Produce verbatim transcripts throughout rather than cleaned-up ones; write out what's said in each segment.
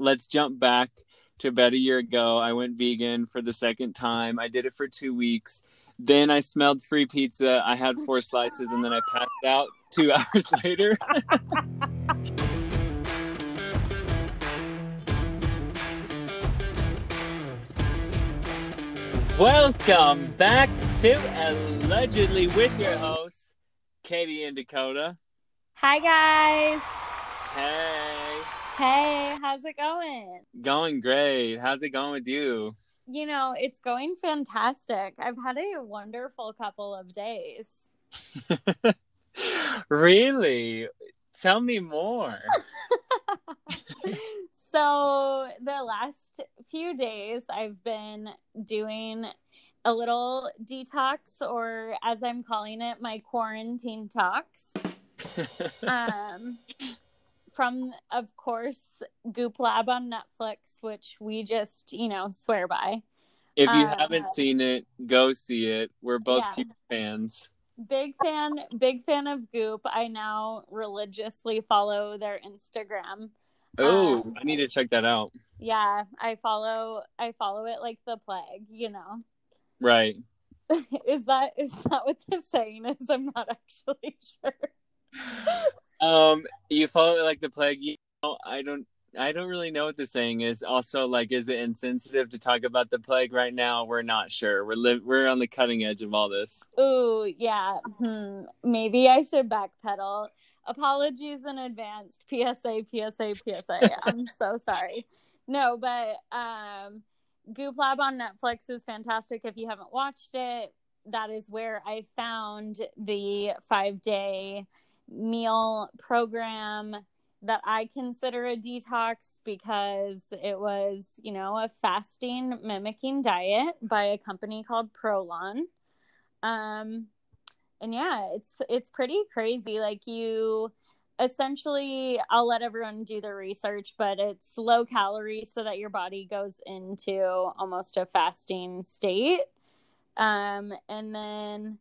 let's jump back to about a year ago. I went vegan for the second time. I did it for two weeks. Then I smelled free pizza. I had four slices and then I passed out two hours later. Welcome back to Allegedly with your hosts, Katie and Dakota. Hi, guys. Hey. Hey, how's it going? Going great. How's it going with you? You know, it's going fantastic. I've had a wonderful couple of days. Really? Tell me more. So the last few days I've been doing a little detox, or as I'm calling it, my quarantine talks. um, from, of course, Goop Lab on Netflix, which we just, you know, swear by. If you um, haven't seen it, go see it. We're both yeah. huge fans. Big fan, big fan of Goop. I now religiously follow their Instagram. Oh, um, I need to check that out. Yeah, I follow I follow it like the plague, you know. Right. Is that is that what the saying is? I'm not actually sure. um, you follow it like the plague. You know, I don't I don't really know what the saying is. Also, like, is it insensitive to talk about the plague right now? We're not sure. We're li- we're on the cutting edge of all this. Oh, yeah. Hmm. Maybe I should backpedal. Apologies in advance. P S A, P S A, P S A. I'm so sorry. No, but um, Goop Lab on Netflix is fantastic. If you haven't watched it, that is where I found the five-day meal program that I consider a detox, because it was, you know, a fasting mimicking diet by a company called ProLon. Um And yeah, it's it's pretty crazy. Like, you essentially, I'll let everyone do the research, but it's low calorie so that your body goes into almost a fasting state. Um, and then,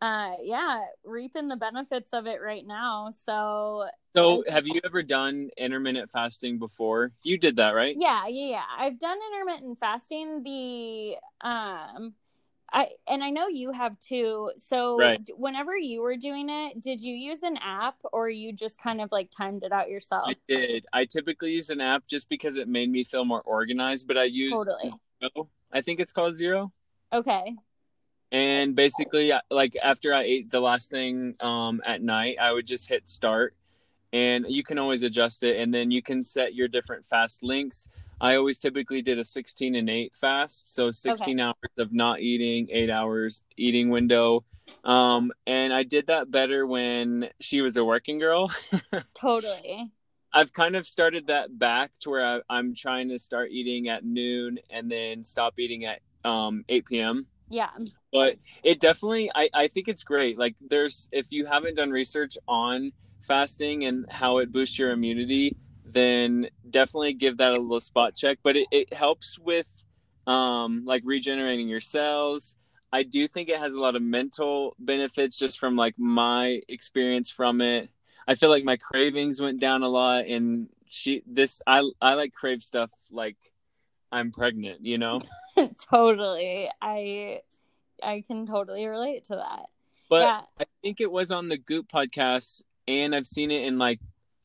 uh, yeah, reaping the benefits of it right now. So, so have you ever done intermittent fasting before? You did that, right? Yeah, yeah, yeah. I've done intermittent fasting. The um. I and I know you have too. So right. Whenever you were doing it, did you use an app, or you just kind of like timed it out yourself? I did. I typically use an app just because it made me feel more organized, but I used totally. Zero. I think it's called Zero. Okay. And basically, like, after I ate the last thing um, at night, I would just hit start, and you can always adjust it. And then you can set your different fast links. I always typically did a sixteen and eight fast. So sixteen okay. hours of not eating, eight hours eating window. Um, and I did that better when she was a working girl. Totally. I've kind of started that back to where I, I'm trying to start eating at noon and then stop eating at um, eight p.m. Yeah. But it definitely, I, I think it's great. Like, there's, if you haven't done research on fasting and how it boosts your immunity, then definitely give that a little spot check. But it, it helps with um, like regenerating your cells. I do think it has a lot of mental benefits just from like my experience from it. I feel like my cravings went down a lot, and she, this, I, I like crave stuff like I'm pregnant, you know? Totally. I, I can totally relate to that. But yeah. I think it was on the Goop podcast, and I've seen it in like,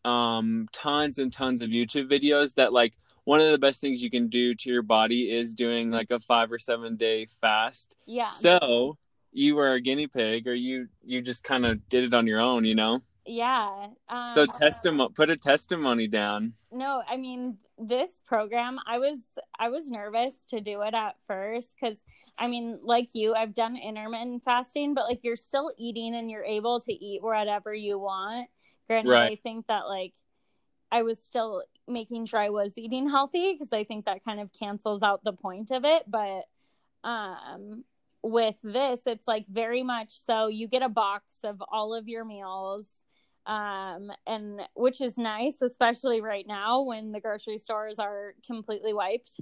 um tons and tons of YouTube videos that like one of the best things you can do to your body is doing like a five or seven day fast. Yeah. So you were a guinea pig, or you you just kind of did it on your own, you know? Yeah. Um, so testimony, put a testimony down. No, I mean, this program, I was I was nervous to do it at first, because I mean, like you, I've done intermittent fasting, but like, you're still eating and you're able to eat whatever you want. Granted, right. I think that, like, I was still making sure I was eating healthy, because I think that kind of cancels out the point of it. But um, with this, it's, like, very much so you get a box of all of your meals, um, and which is nice, especially right now when the grocery stores are completely wiped,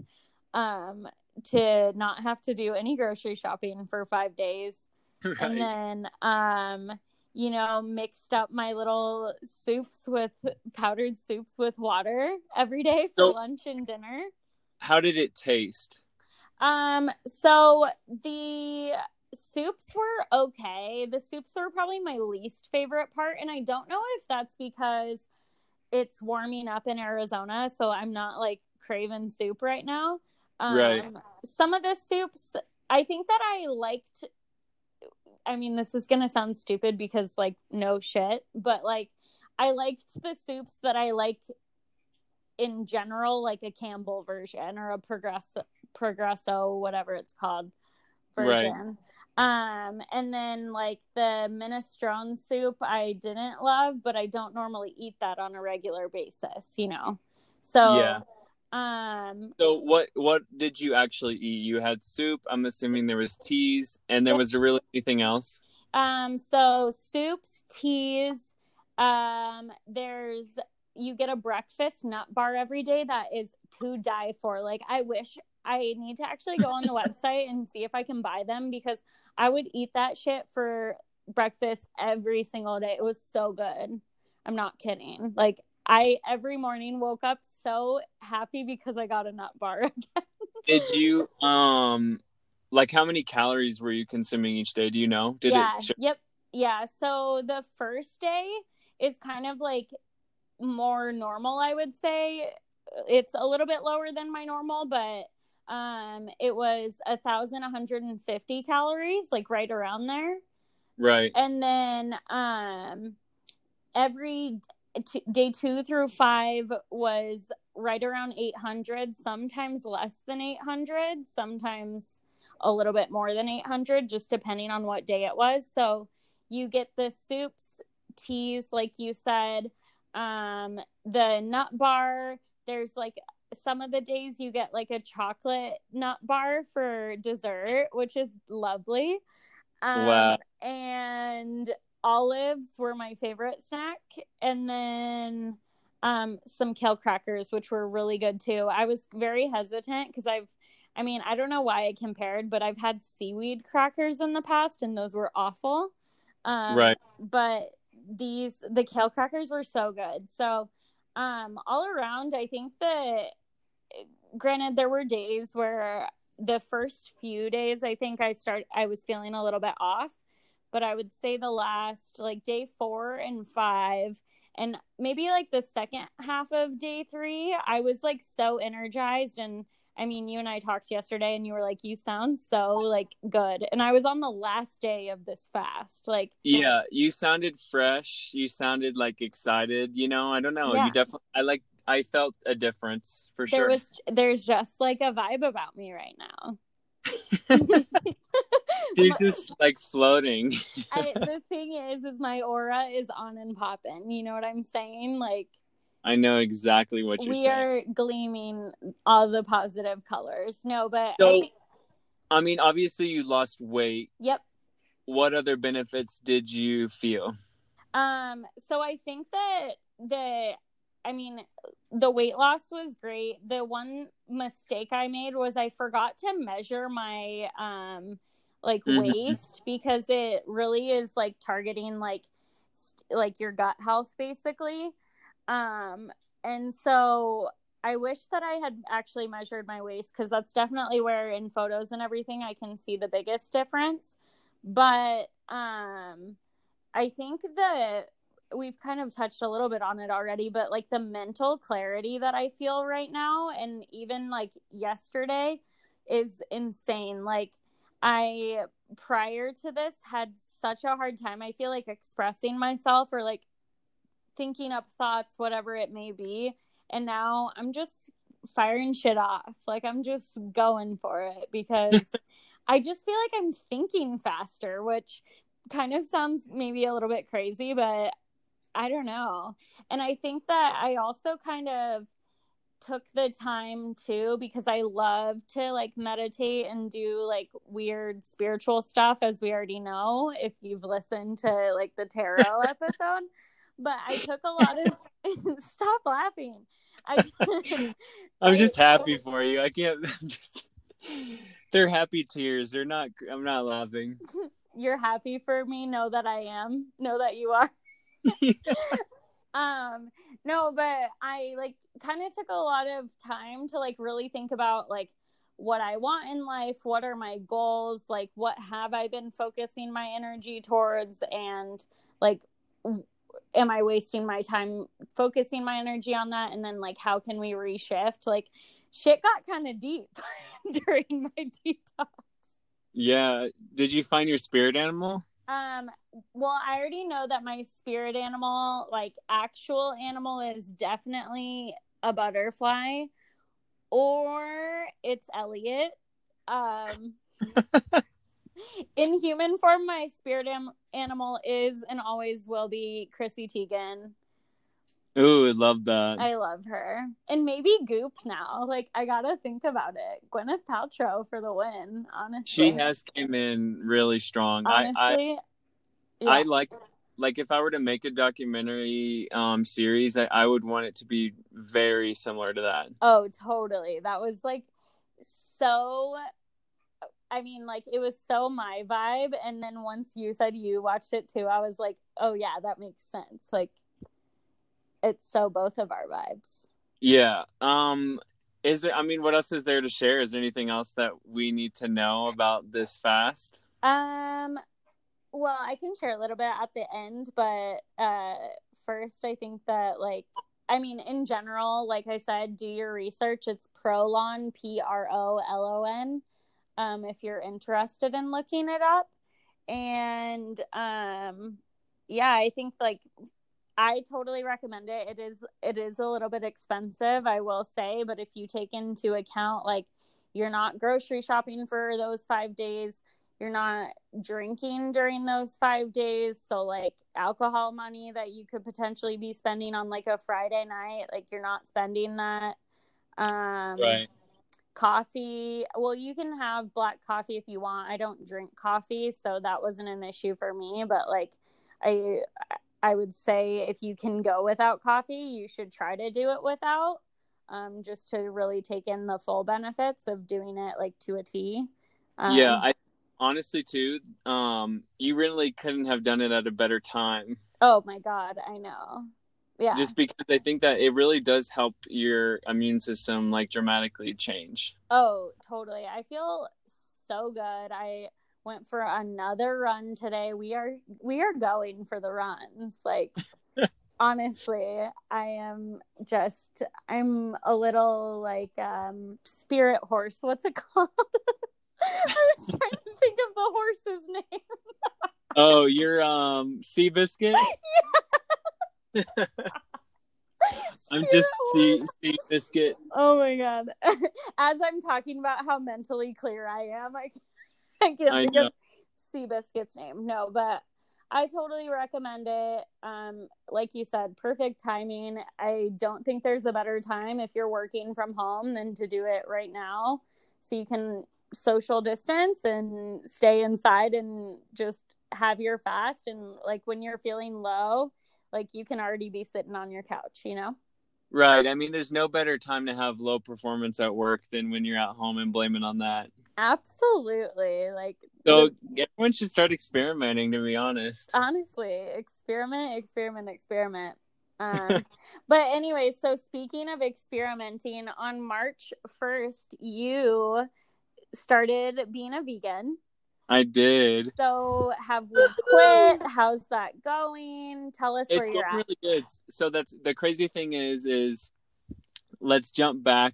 um, to not have to do any grocery shopping for five days. Right. And then... Um, you know, mixed up my little soups with powdered soups with water every day for so, lunch and dinner. How did it taste? Um, so the soups were okay. The soups were probably my least favorite part. And I don't know if that's because it's warming up in Arizona, so I'm not like craving soup right now. Um, right. Some of the soups, I think that I liked. I mean, this is going to sound stupid because, like, no shit, but, like, I liked the soups that I like in general, like a Campbell version or a Progresso, Progresso whatever it's called, version. Right. Um, and then, like, the minestrone soup I didn't love, but I don't normally eat that on a regular basis, you know? So, yeah. Um, so what, what did you actually eat? You had soup, I'm assuming there was teas, and there was there really anything else? Um, so soups, teas, um, there's, you get a breakfast nut bar every day that is to die for. Like, I wish, I need to actually go on the website and see if I can buy them, because I would eat that shit for breakfast every single day. It was so good. I'm not kidding. Like, I every morning woke up so happy because I got a nut bar again. Did you um like how many calories were you consuming each day? Do you know? Did yeah, it sh- yep. Yeah. So the first day is kind of like more normal, I would say. It's a little bit lower than my normal, but um it was a thousand one hundred and fifty calories, like right around there. Right. And then um every day two through five was right around eight hundred, sometimes less than eight hundred, sometimes a little bit more than eight hundred, just depending on what day it was. So you get the soups, teas, like you said, um, the nut bar. There's like some of the days you get like a chocolate nut bar for dessert, which is lovely. Um, wow. And olives were my favorite snack, and then um some kale crackers, which were really good too. I was very hesitant because I've I mean I don't know why I compared, but I've had seaweed crackers in the past and those were awful. Um right. But these the kale crackers were so good. So um all around, I think that, granted, there were days where the first few days I think I start I was feeling a little bit off. But I would say the last, like, day four and five, and maybe, like, the second half of day three, I was, like, so energized. And, I mean, you and I talked yesterday, and you were like, you sound so, like, good. And I was on the last day of this fast. Like, yeah, you sounded fresh. You sounded, like, excited. You know, I don't know. Yeah. You definitely, I, like, I felt a difference, for there sure. Was, there's just, like, a vibe about me right now. She's just like floating. I, the thing is is my aura is on and popping, you know what I'm saying? Like, I know exactly what you're we saying. Are gleaming all the positive colors. No, but so, I, think... I mean, obviously you lost weight. Yep. What other benefits did you feel? Um so I think that the I mean, the weight loss was great. The one mistake I made was I forgot to measure my, um, like, waist, because it really is, like, targeting, like, st- like your gut health, basically. Um, and so I wish that I had actually measured my waist, because that's definitely where in photos and everything I can see the biggest difference. But um, I think that we've kind of touched a little bit on it already, but like the mental clarity that I feel right now, and even like yesterday, is insane. Like, I prior to this had such a hard time, I feel like, expressing myself or like thinking up thoughts, whatever it may be, and now I'm just firing shit off. Like, I'm just going for it, because I just feel like I'm thinking faster, which kind of sounds maybe a little bit crazy, but I don't know. And I think that I also kind of took the time too, because I love to like meditate and do like weird spiritual stuff, as we already know, if you've listened to like the tarot episode, but I took a lot of, stop laughing. I, I'm just happy for you. I can't, just... they're happy tears. They're not, I'm not laughing. you're happy for me, know that I am, know that you are. Yeah. Um, no, but I like kind of took a lot of time to like really think about like what I want in life, what are my goals, like what have I been focusing my energy towards, and like w- am I wasting my time focusing my energy on that, and then like how can we reshift? Like shit got kind of deep during my detox. Yeah. Did you find your spirit animal? Um, well, I already know that my spirit animal, like actual animal, is definitely a butterfly, or it's Elliot. Um, in human form, my spirit am- animal is and always will be Chrissy Teigen. Ooh, I love that. I love her. And maybe Goop now. Like, I gotta think about it. Gwyneth Paltrow for the win, honestly. She has came in really strong. Honestly, I, I, yeah. I like, like, if I were to make a documentary um, series, I, I would want it to be very similar to that. Oh, totally. That was, like, so... I mean, like, it was so my vibe. And then once you said you watched it, too, I was like, oh, yeah, that makes sense. Like, it's so both of our vibes. Yeah. Um, is there, I mean, what else is there to share? Is there anything else that we need to know about this fast? Um, well, I can share a little bit at the end, but uh, first I think that, like, I mean, in general, like I said, do your research. It's ProLon, P R O L O N, um, if you're interested in looking it up. And, um, yeah, I think, like, I totally recommend it. It is it is a little bit expensive, I will say, but if you take into account, like, you're not grocery shopping for those five days, you're not drinking during those five days, so, like, alcohol money that you could potentially be spending on, like, a Friday night, like, you're not spending that. Um, right. Coffee. Well, you can have black coffee if you want. I don't drink coffee, so that wasn't an issue for me, but, like, I... I I would say if you can go without coffee, you should try to do it without, um, just to really take in the full benefits of doing it, like, to a T. Um, yeah, I honestly too, um, you really couldn't have done it at a better time. Oh my God, I know. Yeah. Just because I think that it really does help your immune system, like, dramatically change. Oh, totally. I feel so good. I went for another run today. We are we are going for the runs. Like, honestly, I am just, I'm a little, like, um, spirit horse. What's it called? I was trying to think of the horse's name. Oh, you're um, Seabiscuit? Yeah. I'm just sea, sea biscuit. Oh, my God. As I'm talking about how mentally clear I am, I can't. I can't think of Seabiscuit's name. No, but I totally recommend it. Um, like you said, perfect timing. I don't think there's a better time if you're working from home than to do it right now, so you can social distance and stay inside and just have your fast. And, like, when you're feeling low, like, you can already be sitting on your couch, you know? Right. I mean, there's no better time to have low performance at work than when you're at home and blaming on that. Absolutely. Like, so everyone should start experimenting, to be honest. Honestly, experiment, experiment, experiment. Um, but anyway, so speaking of experimenting, on March first, you started being a vegan. I did. So have we quit? How's that going? Tell us it's where you're at. It's really good. So that's the crazy thing is, is let's jump back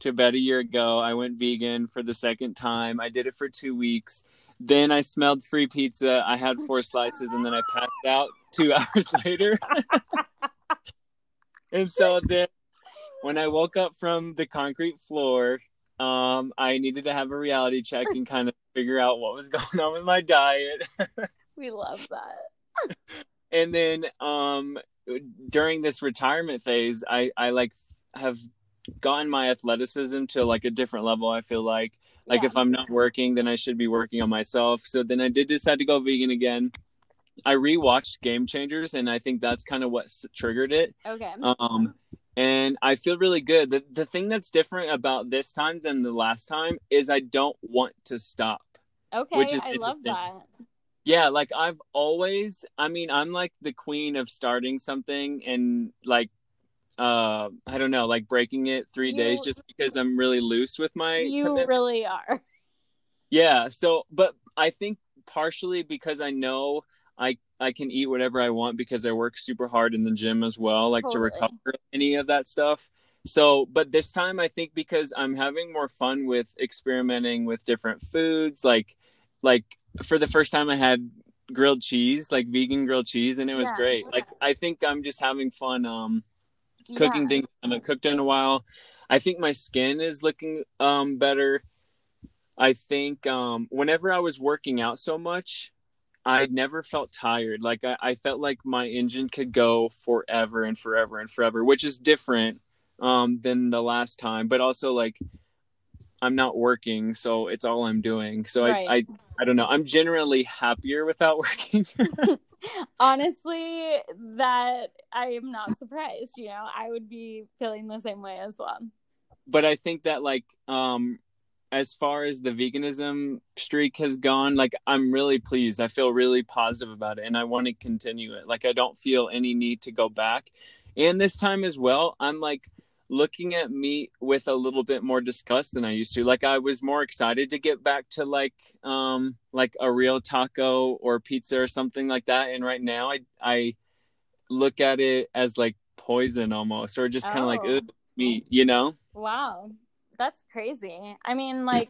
to about a year ago. I went vegan for the second time. I did it for two weeks. Then I smelled free pizza. I had four slices and then I passed out two hours later. And so then when I woke up from the concrete floor, um, I needed to have a reality check and kind of figure out what was going on with my diet. We love that. And then um, during this retirement phase, I, I like have gotten my athleticism to, like, a different level. I feel like, like yeah. if I'm not working, then I should be working on myself. So then I did decide to go vegan again. I rewatched Game Changers, and I think that's kind of what s- triggered it. Okay. Um, and I feel really good. The the thing that's different about this time than the last time is I don't want to stop. Okay, which is I love that. Yeah, like I've always, I mean, I'm like the queen of starting something and like, uh, I don't know, like breaking it three you, days just because I'm really loose with my You commitment. Really are. Yeah. So, but I think partially because I know I, I can eat whatever I want because I work super hard in the gym as well, like totally. To recover any of that stuff. So, but this time I think because I'm having more fun with experimenting with different foods, like, like for the first time I had grilled cheese, like vegan grilled cheese, and it was yeah, great. Yeah. Like, I think I'm just having fun, um, cooking yeah. things I haven't cooked in a while. I think my skin is looking, um, better. I think, um, whenever I was working out so much, I never felt tired. Like I, I felt like my engine could go forever and forever and forever, which is different um than the last time, but also like I'm not working, so it's all I'm doing, so right. I, I I don't know, I'm generally happier without working. Honestly, that I am not surprised, you know, I would be feeling the same way as well. But I think that like um as far as the veganism streak has gone, like I'm really pleased. I feel really positive about it and I want to continue it. Like I don't feel any need to go back. And this time as well, I'm like looking at meat with a little bit more disgust than I used to. Like I was more excited to get back to like um like a real taco or pizza or something like that, and right now I I look at it as like poison almost, or just kind of oh. like ugh, meat, you know? Wow. That's crazy. I mean, like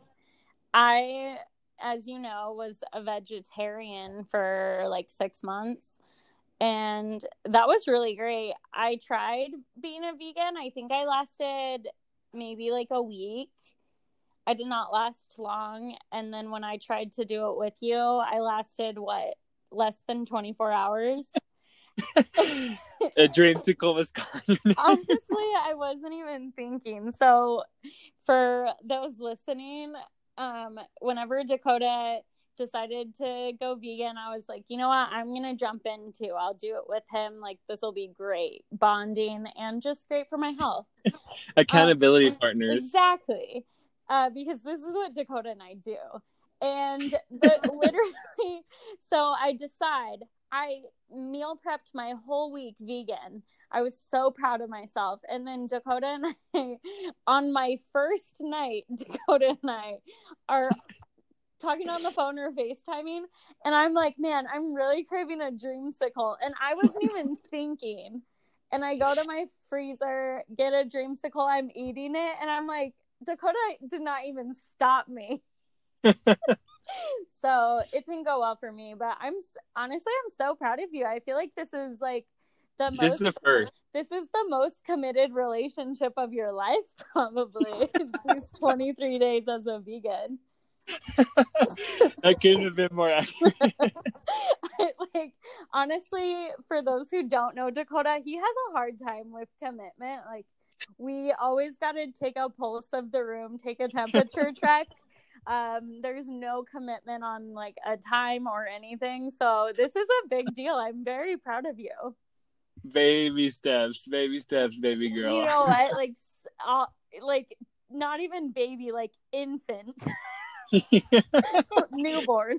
I, as you know, was a vegetarian for like six months, and that was really great. I tried being a vegan. I think I lasted maybe like a week. I did not last long. And then when I tried to do it with you, I lasted, what, less than twenty-four hours? A dreamsicle was gone. Honestly, I wasn't even thinking. So for those listening, um, whenever Dakota decided to go vegan, I was like, you know what, I'm gonna jump into, I'll do it with him, like this will be great bonding and just great for my health. Accountability um, partners. Exactly. Uh because this is what Dakota and I do, and but literally, so I decide, I meal prepped my whole week vegan. I was so proud of myself. And then Dakota and I, on my first night, Dakota and I are talking on the phone or FaceTiming, and I'm like, man, I'm really craving a dreamsicle, and I wasn't even thinking, and I go to my freezer, get a dreamsicle, I'm eating it, and I'm like, Dakota did not even stop me. So it didn't go well for me, but I'm honestly, I'm so proud of you. I feel like this is like the most, this is the first. This is the most committed relationship of your life, probably. These twenty-three days as a vegan. I couldn't have been more accurate. I, like honestly, for those who don't know Dakota, he has a hard time with commitment. Like we always got to take a pulse of the room, take a temperature check. Um, there's no commitment on like a time or anything. So this is a big deal. I'm very proud of you. Baby steps, baby steps, baby girl. You know what? Like, uh, like not even baby, like infant. Yeah. Newborn. Newborn.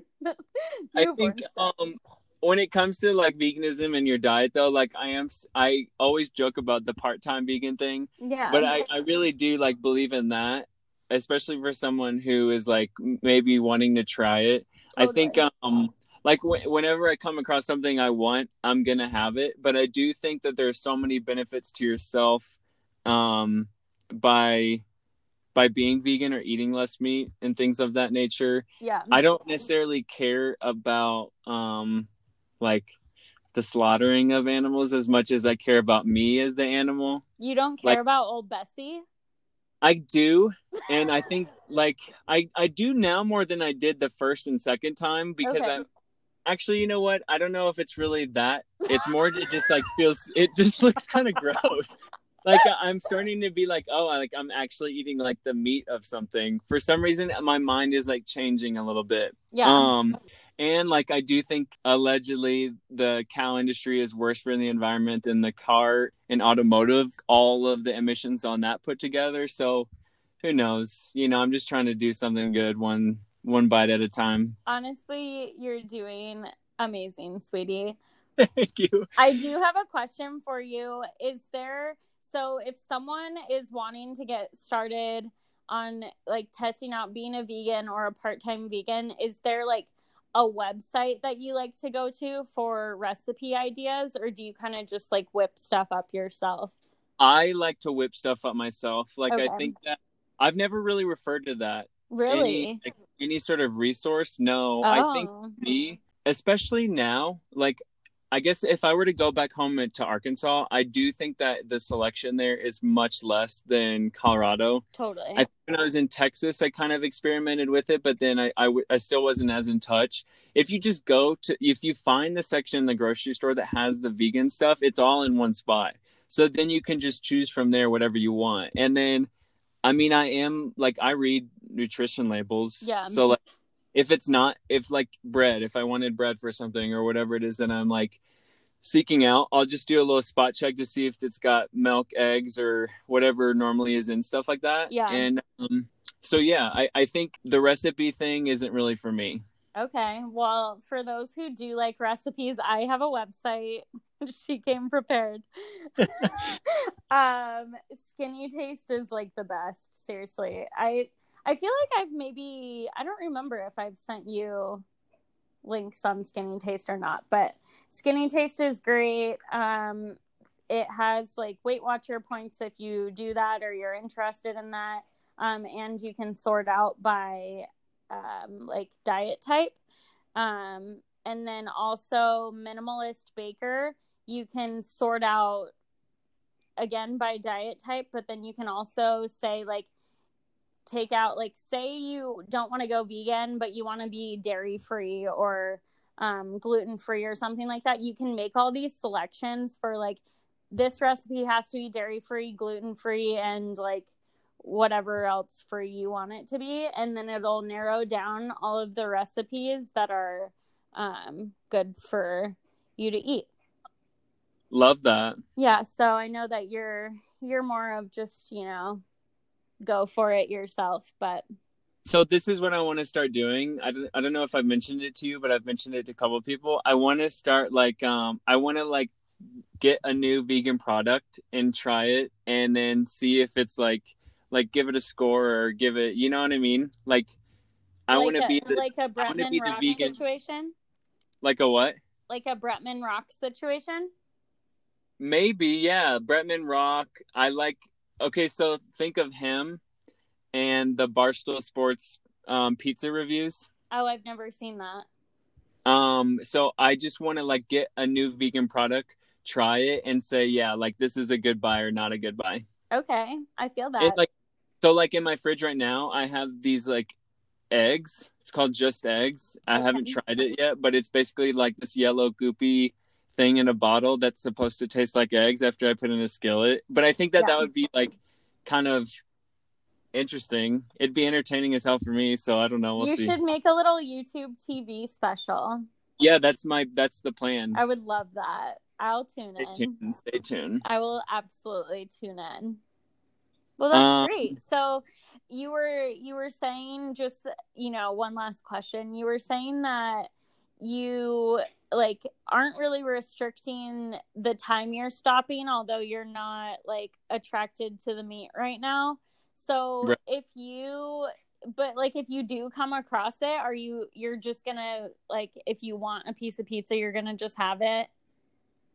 I think um, when it comes to like veganism and your diet, though, like I am, I always joke about the part-time vegan thing. Yeah. But I, I really do like believe in that, especially for someone who is like maybe wanting to try it. Totally. I think um, like w- whenever I come across something I want, I'm gonna have it. But I do think that there's so many benefits to yourself um, by. by being vegan or eating less meat and things of that nature. Yeah. I don't necessarily care about um, like the slaughtering of animals as much as I care about me as the animal. You don't care like, about old Bessie? I do. And I think like I, I do now more than I did the first and second time, because okay. I'm actually, you know what? I don't know if it's really that. It's more, it just like feels, it just looks kind of gross. Like I'm starting to be like, oh, like I'm actually eating like the meat of something. For some reason, my mind is like changing a little bit. Yeah. Um, and like I do think allegedly the cow industry is worse for the environment than the car and automotive. All of the emissions on that put together. So, who knows? You know, I'm just trying to do something good one one bite at a time. Honestly, you're doing amazing, sweetie. Thank you. I do have a question for you. Is there, so if someone is wanting to get started on like testing out being a vegan or a part-time vegan, is there like a website that you like to go to for recipe ideas, or do you kind of just like whip stuff up yourself? I like to whip stuff up myself. Like, okay. I think that I've never really referred to that. Really? Any, like, any sort of resource? No. Oh. I think me, especially now, like, I guess if I were to go back home to Arkansas, I do think that the selection there is much less than Colorado. Totally. I, when I was in Texas, I kind of experimented with it, but then I, I, w- I still wasn't as in touch. If you just go to, if you find the section in the grocery store that has the vegan stuff, it's all in one spot. So then you can just choose from there whatever you want. And then, I mean, I am, like, I read nutrition labels. Yeah. So, like, if it's not, if like bread, if I wanted bread for something or whatever it is that I'm like seeking out, I'll just do a little spot check to see if it's got milk, eggs, or whatever normally is in stuff like that. Yeah. And um, so, yeah, I, I think the recipe thing isn't really for me. Okay. Well, for those who do like recipes, I have a website. She came prepared. um, Skinny Taste is like the best. Seriously. I, I feel like I've maybe, I don't remember if I've sent you links on Skinny Taste or not, but Skinny Taste is great. Um, it has like Weight Watcher points if you do that or you're interested in that. Um, and you can sort out by um, like diet type. Um, and then also Minimalist Baker, you can sort out again by diet type, but then you can also say like, take out, like, say you don't want to go vegan, but you want to be dairy free or um, gluten free or something like that. You can make all these selections for like, this recipe has to be dairy free, gluten free, and like whatever else free you want it to be. And then it'll narrow down all of the recipes that are um, good for you to eat. Love that. Yeah. So I know that you're, you're more of just, you know, go for it yourself. But so this is what I want to start doing. I don't, I don't know if I've mentioned it to you, but I've mentioned it to a couple of people. I want to start like um I want to like get a new vegan product and try it and then see if it's like like give it a score or give it, you know what I mean? Like I like want to be the, like a Bretman Rock vegan, situation. Like a what? Like a Bretman Rock situation? Maybe, yeah. Bretman Rock. I like Okay, so think of him and the Barstool Sports um, pizza reviews. Oh, I've never seen that. Um, so I just want to like get a new vegan product, try it, and say, yeah, like this is a good buy or not a good buy. Okay, I feel that. It, like, so like in my fridge right now, I have these like eggs. It's called Just Eggs. I okay. haven't tried it yet, but it's basically like this yellow goopy thing in a bottle that's supposed to taste like eggs after I put in a skillet. But I think that yeah. that would be like kind of interesting. It'd be entertaining as hell for me, so I don't know. We'll you see. You should make a little YouTube T V special. Yeah, that's my that's the plan. I would love that. I'll tune in. Stay tuned. Stay tuned. I will absolutely tune in. Well, that's um, great. So you were you were saying, just, you know, one last question. You were saying that you like aren't really restricting the time you're stopping, although you're not like attracted to the meat right now. So right. if you, but like if you do come across it, are you, you're just gonna like, if you want a piece of pizza, you're gonna just have it?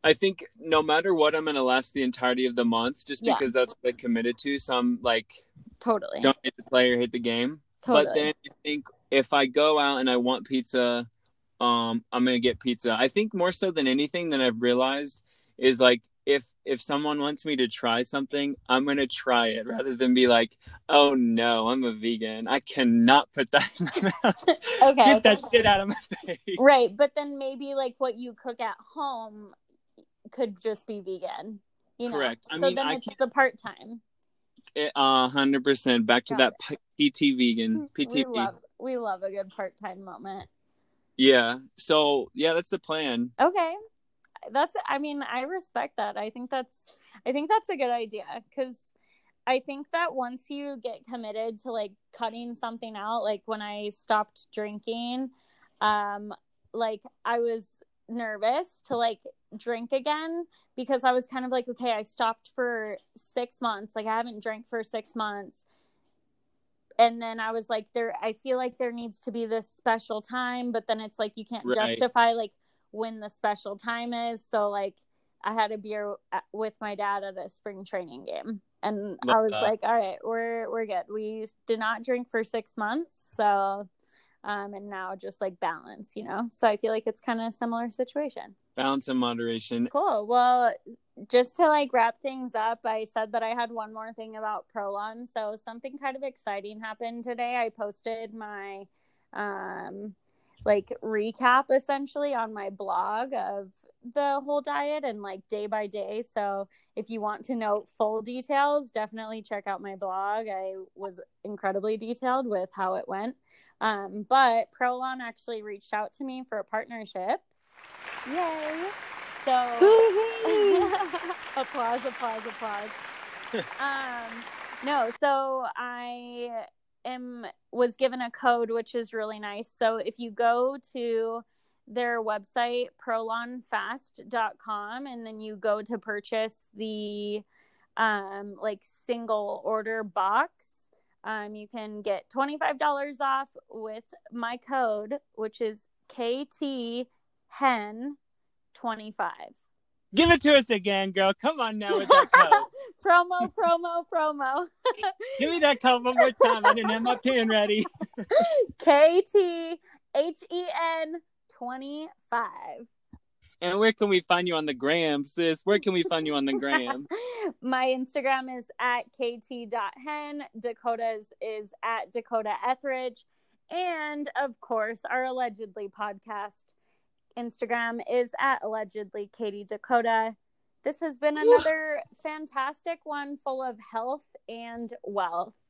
I think no matter what, I'm gonna last the entirety of the month just because yeah. that's what I committed to. So I'm like, totally don't hit the player, hit the game. Totally. But then I think if I go out and I want pizza, um I'm gonna get pizza. I think more so than anything that I've realized is like if if someone wants me to try something, I'm gonna try it rather than be like, oh no, I'm a vegan, I cannot put that in my mouth. Okay, get that shit out of my face. Right, but then maybe like what you cook at home could just be vegan, you know? Correct. I so mean, then I it's can't... the part time. A hundred percent. Back to Got that it. P T vegan. P T. We love, we love a good part time moment. Yeah. So, yeah, that's the plan. Okay. That's, I mean, I respect that. I think that's, I think that's a good idea because I think that once you get committed to like cutting something out, like when I stopped drinking, um, like I was nervous to like drink again because I was kind of like, okay, I stopped for six months. Like I haven't drank for six months. And then I was like, there, I feel like there needs to be this special time, but then it's like, you can't right. justify like when the special time is. So like I had a beer with my dad at a spring training game. And Love I was that. like, all right, we're we're good. We did not drink for six months. So, um, and now just like balance, you know? So I feel like it's kind of a similar situation. Balance and moderation. Cool. Well, just to like wrap things up, I said that I had one more thing about ProLon. So something kind of exciting happened today. I posted my um, like recap essentially on my blog of the whole diet and like day by day. So if you want to know full details, definitely check out my blog. I was incredibly detailed with how it went. Um, but ProLon actually reached out to me for a partnership. Yay. So applause, applause, applause. um, no, so I am was given a code, which is really nice. So if you go to their website, prolon fast dot com, and then you go to purchase the um like single order box, um you can get twenty-five dollars off with my code, which is K T H E N twenty-five. Give it to us again, girl. Come on now with that code. promo promo promo Give me that code one more time. I didn't have my pen ready. K T H E N twenty-five. And where can we find you on the gram, sis? Where can we find you on the gram? My Instagram is at kt.hen. Dakota's is at Dakota Etheridge. And of course, our Allegedly podcast Instagram is at Allegedly Katie Dakota. This has been another fantastic one full of health and wealth.